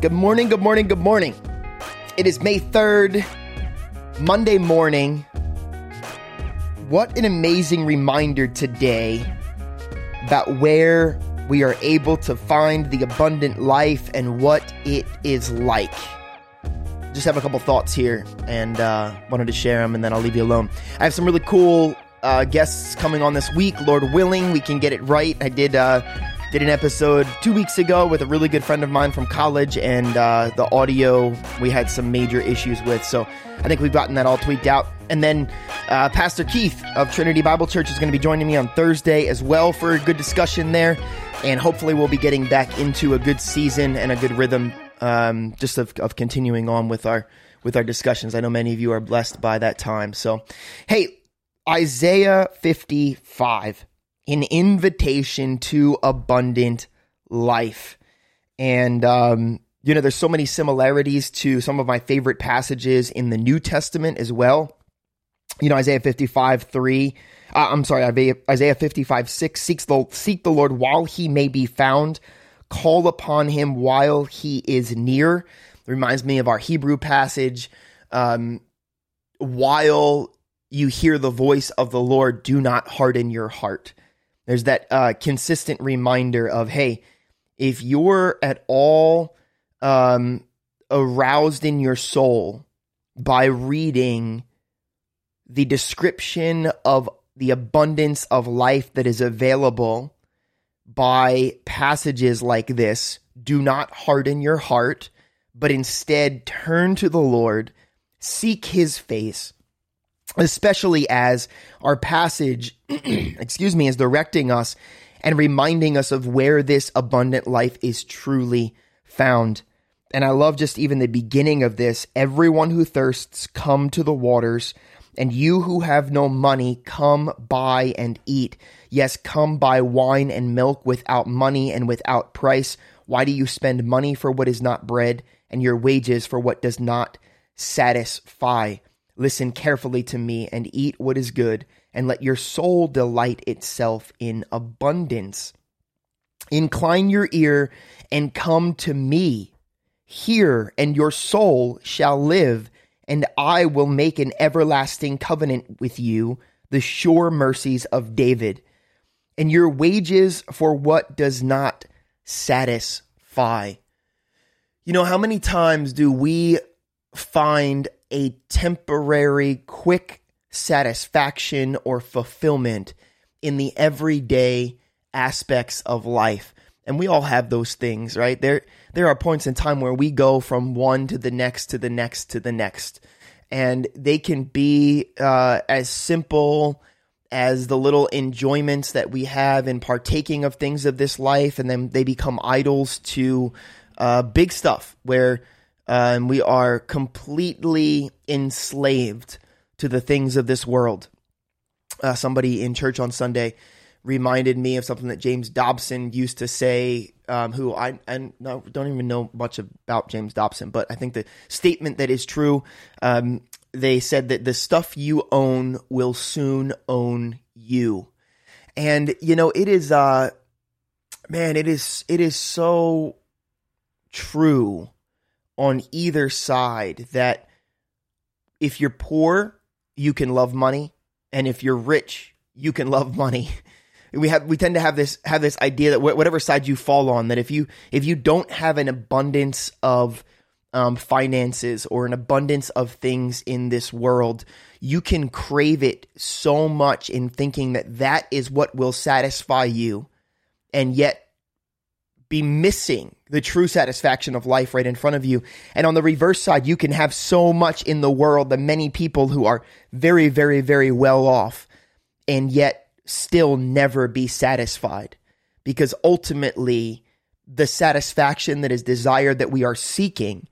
Good morning, good morning, good morning. It is May 3rd, Monday morning. What an amazing reminder today about where we are able to find the abundant life and what it is like. Just have a couple thoughts here and wanted to share them, and then I'll leave you alone. I have some really cool guests coming on this week. Lord willing, we can get it right. I did an episode 2 weeks ago with a really good friend of mine from college, and the audio we had some major issues with. So I think we've gotten that all tweaked out. And then Pastor Keith of Trinity Bible Church is going to be joining me on Thursday as well for a good discussion there. And hopefully we'll be getting back into a good season and a good rhythm just of continuing on with our discussions. I know many of you are blessed by that time. So, hey, Isaiah 55. An invitation to abundant life. And, you know, there's so many similarities to some of my favorite passages in the New Testament as well. You know, Isaiah 55:6, seek the Lord while he may be found, call upon him while he is near. It reminds me of our Hebrew passage, while you hear the voice of the Lord, do not harden your heart. There's that consistent reminder of, hey, if you're at all aroused in your soul by reading the description of the abundance of life that is available by passages like this, do not harden your heart, but instead turn to the Lord, seek his face, especially as our passage, is directing us and reminding us of where this abundant life is truly found. And I love just even the beginning of this. Everyone who thirsts, come to the waters, and you who have no money, come buy and eat. Yes, come buy wine and milk without money and without price. Why do you spend money for what is not bread, and your wages for what does not satisfy? Listen carefully to me and eat what is good, and let your soul delight itself in abundance. Incline your ear and come to me. Hear, and your soul shall live, and I will make an everlasting covenant with you, the sure mercies of David, and your wages for what does not satisfy. You know, how many times do we find a temporary, quick satisfaction or fulfillment in the everyday aspects of life? And we all have those things, right? There are points in time where we go from one to the next, to the next, to the next. And they can be as simple as the little enjoyments that we have in partaking of things of this life, and then they become idols to big stuff where we are completely enslaved to the things of this world. Somebody in church on Sunday reminded me of something that James Dobson used to say, who I don't even know much about James Dobson, but I think the statement that is true, they said that the stuff you own will soon own you. And, you know, it is, man, it is so true on either side, that if you're poor, you can love money, and if you're rich, you can love money. We tend to have this idea that whatever side you fall on, that if you don't have an abundance of finances or an abundance of things in this world, you can crave it so much in thinking that is what will satisfy you, and yet be missing the true satisfaction of life right in front of you. And on the reverse side, you can have so much in the world, the many people who are very, very, very well off, and yet still never be satisfied, because ultimately the satisfaction that is desired, that we are seeking,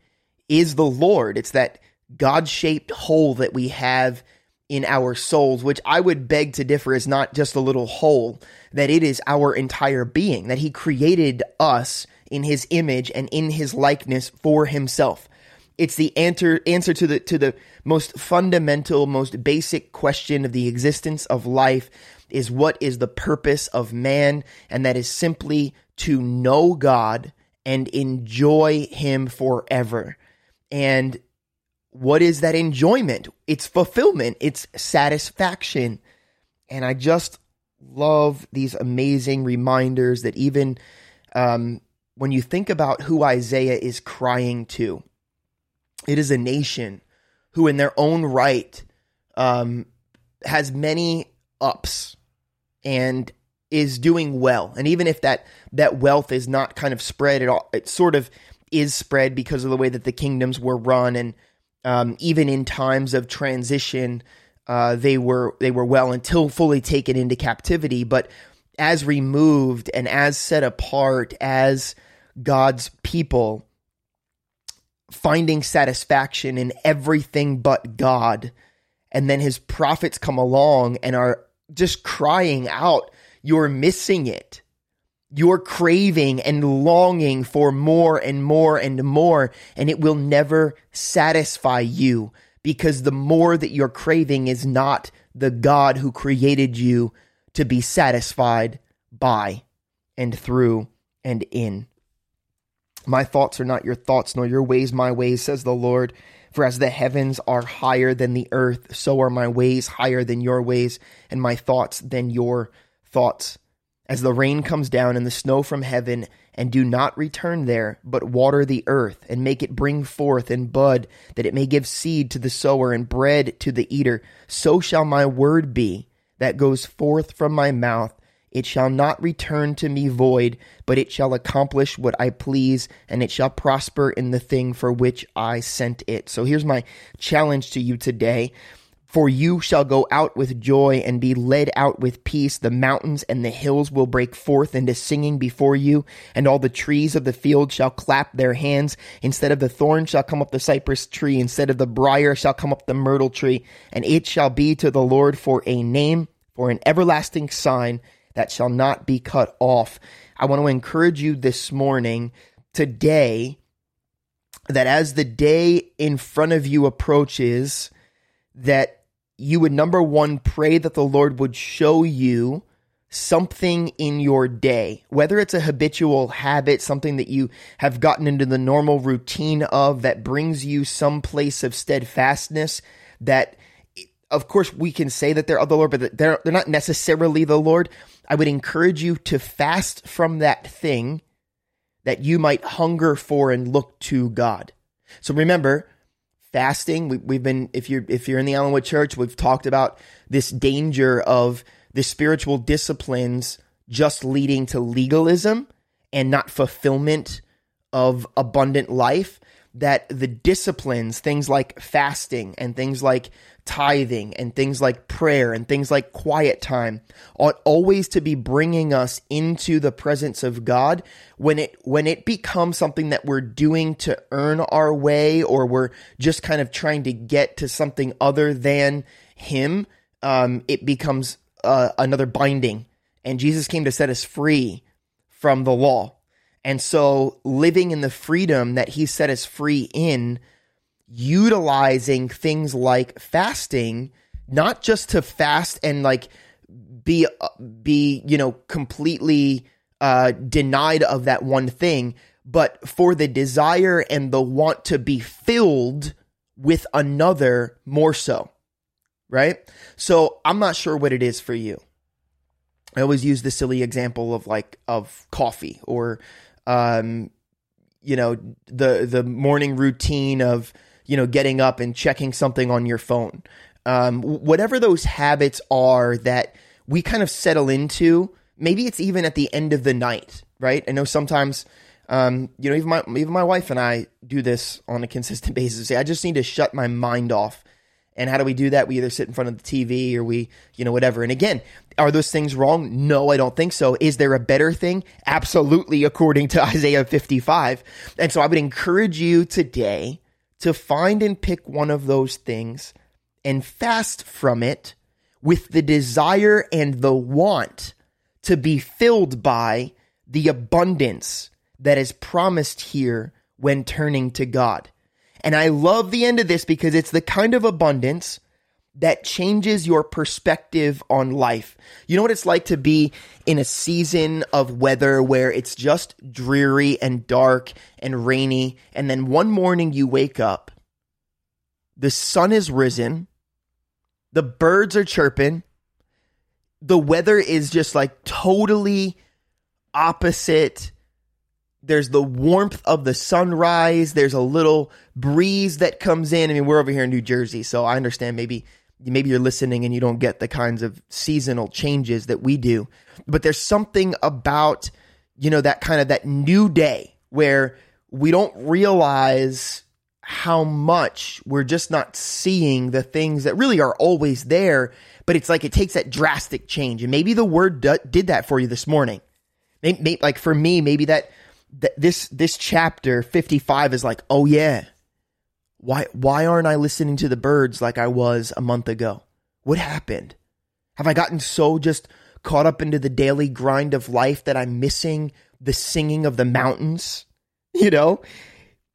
is the Lord. It's that God-shaped hole that we have in our souls, which I would beg to differ is not just a little hole, that it is our entire being, that he created us in his image and in his likeness for himself. It's the answer to the most fundamental, most basic question of the existence of life is what is the purpose of man, and that is simply to know God and enjoy Him forever. And what is that enjoyment? It's fulfillment. It's satisfaction. And I just love these amazing reminders that even when you think about who Isaiah is crying to, it is a nation who in their own right has many ups and is doing well. And even if that wealth is not kind of spread at all, it sort of is spread because of the way that the kingdoms were run. And even in times of transition, they were well until fully taken into captivity. But as removed and as set apart as God's people, finding satisfaction in everything but God. And then His prophets come along and are just crying out, "You're missing it. You're craving and longing for more and more and more, and it will never satisfy you, because the more that you're craving is not the God who created you to be satisfied by and through and in. My thoughts are not your thoughts, nor your ways my ways, says the Lord. For as the heavens are higher than the earth, so are my ways higher than your ways, and my thoughts than your thoughts. As the rain comes down and the snow from heaven, and do not return there, but water the earth, and make it bring forth and bud, that it may give seed to the sower and bread to the eater, so shall my word be that goes forth from my mouth. It shall not return to me void, but it shall accomplish what I please, and it shall prosper in the thing for which I sent it." So here's my challenge to you today. "For you shall go out with joy and be led out with peace. The mountains and the hills will break forth into singing before you, and all the trees of the field shall clap their hands. Instead of the thorn shall come up the cypress tree, instead of the briar shall come up the myrtle tree, and it shall be to the Lord for a name, for an everlasting sign that shall not be cut off." I want to encourage you this morning, today, that as the day in front of you approaches, that you would, number one, pray that the Lord would show you something in your day, whether it's a habitual habit, something that you have gotten into the normal routine of that brings you some place of steadfastness that, of course, we can say that they're of the Lord, but they're not necessarily the Lord. I would encourage you to fast from that thing that you might hunger for and look to God. So remember, fasting, we've been, if you're in the Allenwood Church, we've talked about this danger of the spiritual disciplines just leading to legalism and not fulfillment of abundant life, that the disciplines, things like fasting and things like tithing and things like prayer and things like quiet time, ought always to be bringing us into the presence of God. When it becomes something that we're doing to earn our way, or we're just kind of trying to get to something other than Him, it becomes another binding. And Jesus came to set us free from the law. And so living in the freedom that He set us free in, utilizing things like fasting, not just to fast and like be completely denied of that one thing, but for the desire and the want to be filled with another more so, right? So I'm not sure what it is for you. I always use the silly example of coffee or, the morning routine of, getting up and checking something on your phone. Whatever those habits are that we kind of settle into, maybe it's even at the end of the night, right? I know sometimes, even my wife and I do this on a consistent basis. I just need to shut my mind off. And how do we do that? We either sit in front of the TV or we, whatever. And again, are those things wrong? No, I don't think so. Is there a better thing? Absolutely, according to Isaiah 55. And so I would encourage you today to find and pick one of those things and fast from it with the desire and the want to be filled by the abundance that is promised here when turning to God. And I love the end of this because it's the kind of abundance that changes your perspective on life. You know what it's like to be in a season of weather where it's just dreary and dark and rainy, and then one morning you wake up, the sun has risen, the birds are chirping, the weather is just like totally opposite. There's the warmth of the sunrise, there's a little breeze that comes in. I mean, we're over here in New Jersey, so I understand maybe you're listening and you don't get the kinds of seasonal changes that we do. But there's something about, you know, that kind of that new day where we don't realize how much we're just not seeing the things that really are always there. But it's like it takes that drastic change. And maybe the word did that for you this morning. Maybe, like for me, maybe this chapter 55 is like, oh yeah, why aren't I listening to the birds like I was a month ago? What happened? Have I gotten so just caught up into the daily grind of life that I'm missing the singing of the mountains? You know,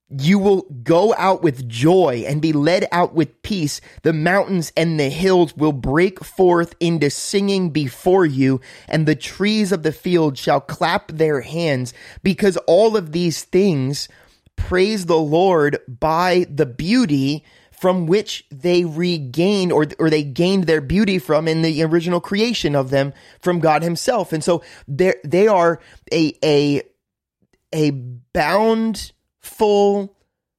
you will go out with joy and be led out with peace. The mountains and the hills will break forth into singing before you, and the trees of the field shall clap their hands, because all of these things praise the Lord by the beauty from which they regained or they gained their beauty from in the original creation of them from God himself. And so they are a bountiful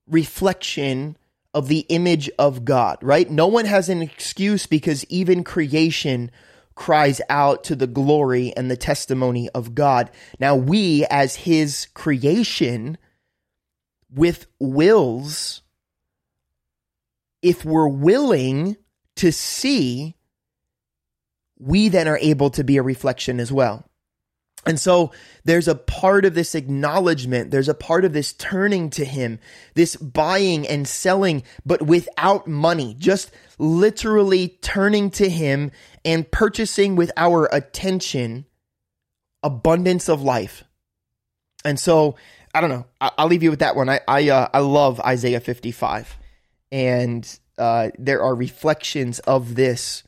reflection of the image of God, right? No one has an excuse because even creation cries out to the glory and the testimony of God. Now we, as his creation, with wills, if we're willing to see, we then are able to be a reflection as well. And so there's a part of this acknowledgement, there's a part of this turning to him, this buying and selling, but without money, just literally turning to him and purchasing with our attention abundance of life. And so I don't know. I'll leave you with that one. I love Isaiah 55, and there are reflections of this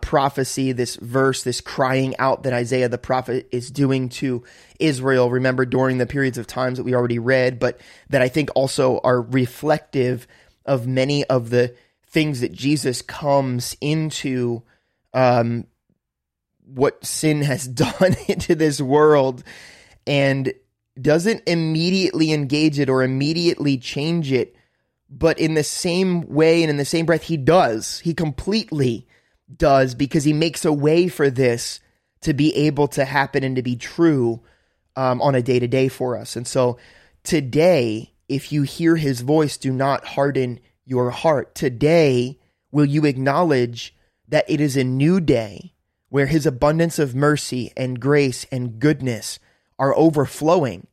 prophecy, this verse, this crying out that Isaiah the prophet is doing to Israel. Remember, during the periods of times that we already read, but that I think also are reflective of many of the things that Jesus comes into. What sin has done into this world, and doesn't immediately engage it or immediately change it, but in the same way and in the same breath, he does. He completely does, because he makes a way for this to be able to happen and to be true on a day-to-day for us. And so today, if you hear his voice, do not harden your heart. Today, will you acknowledge that it is a new day where his abundance of mercy and grace and goodness are overflowing?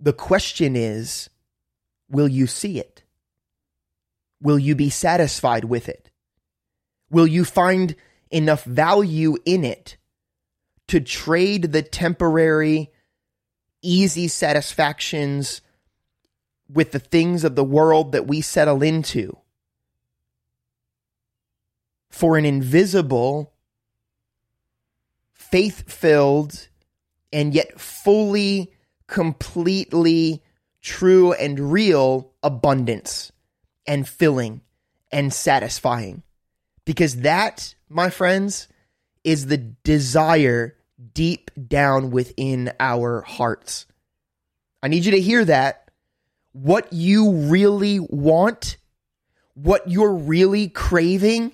The question is, will you see it? Will you be satisfied with it? Will you find enough value in it to trade the temporary, easy satisfactions with the things of the world that we settle into for an invisible, faith-filled, and yet fully, completely true and real abundance and filling and satisfying? Because that, my friends, is the desire deep down within our hearts. I need you to hear that. What you really want, what you're really craving,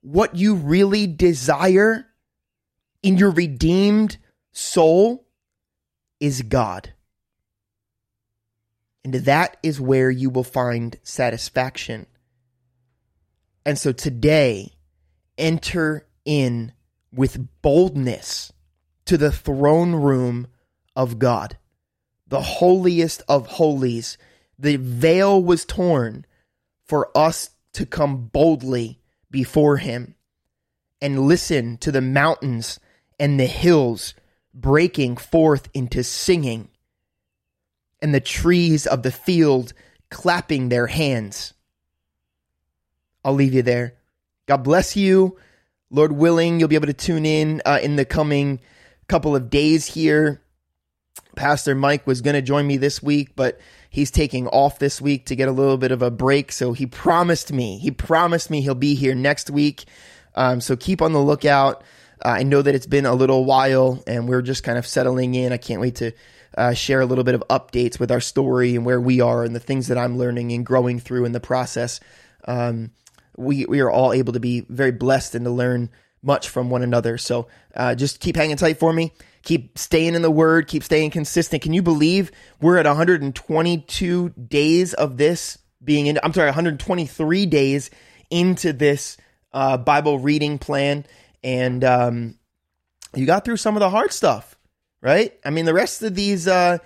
what you really desire in your redeemed soul is God. And that is where you will find satisfaction. And so today, enter in with boldness to the throne room of God, the holiest of holies. The veil was torn for us to come boldly before him and listen to the mountains and the hills breaking forth into singing, and the trees of the field clapping their hands. I'll leave you there. God bless you. Lord willing, you'll be able to tune in the coming couple of days here. Pastor Mike was going to join me this week, but he's taking off this week to get a little bit of a break. So he promised me he'll be here next week. So keep on the lookout. I know that it's been a little while and we're just kind of settling in. I can't wait to share a little bit of updates with our story and where we are and the things that I'm learning and growing through in the process. We are all able to be very blessed and to learn much from one another. So just keep hanging tight for me. Keep staying in the Word. Keep staying consistent. Can you believe we're at 122 days of this being in? I'm sorry, 123 days into this Bible reading plan. And you got through some of the hard stuff, right? I mean, the rest of these, at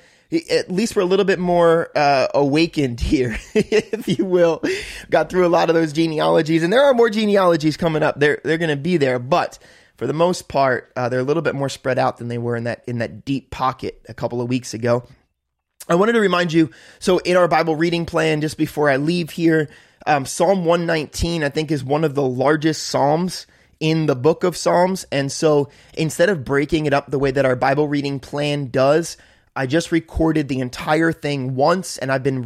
least we're a little bit more awakened here, if you will. Got through a lot of those genealogies. And there are more genealogies coming up. They're going to be there. But for the most part, they're a little bit more spread out than they were in that deep pocket a couple of weeks ago. I wanted to remind you, so in our Bible reading plan, just before I leave here, Psalm 119, I think, is one of the largest psalms in the book of Psalms. And so instead of breaking it up the way that our Bible reading plan does, I just recorded the entire thing once, and I've been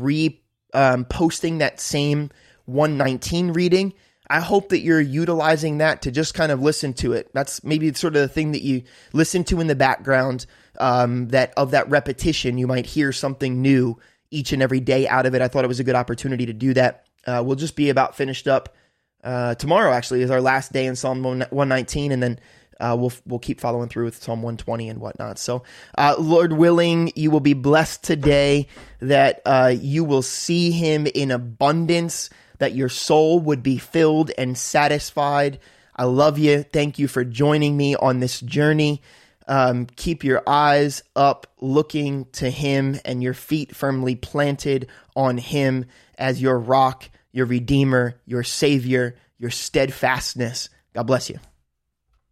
posting that same 119 reading. I hope that you're utilizing that to just kind of listen to it. That's maybe sort of the thing that you listen to in the background, that of that repetition, you might hear something new each and every day out of it. I thought it was a good opportunity to do that. We'll just be about finished up. Tomorrow actually is our last day in Psalm 119, and then we'll keep following through with Psalm 120 and whatnot. So Lord willing, you will be blessed today, that you will see Him in abundance, that your soul would be filled and satisfied. I love you. Thank you for joining me on this journey. Keep your eyes up looking to Him and your feet firmly planted on Him as your rock, your Redeemer, your Savior, your steadfastness. God bless you.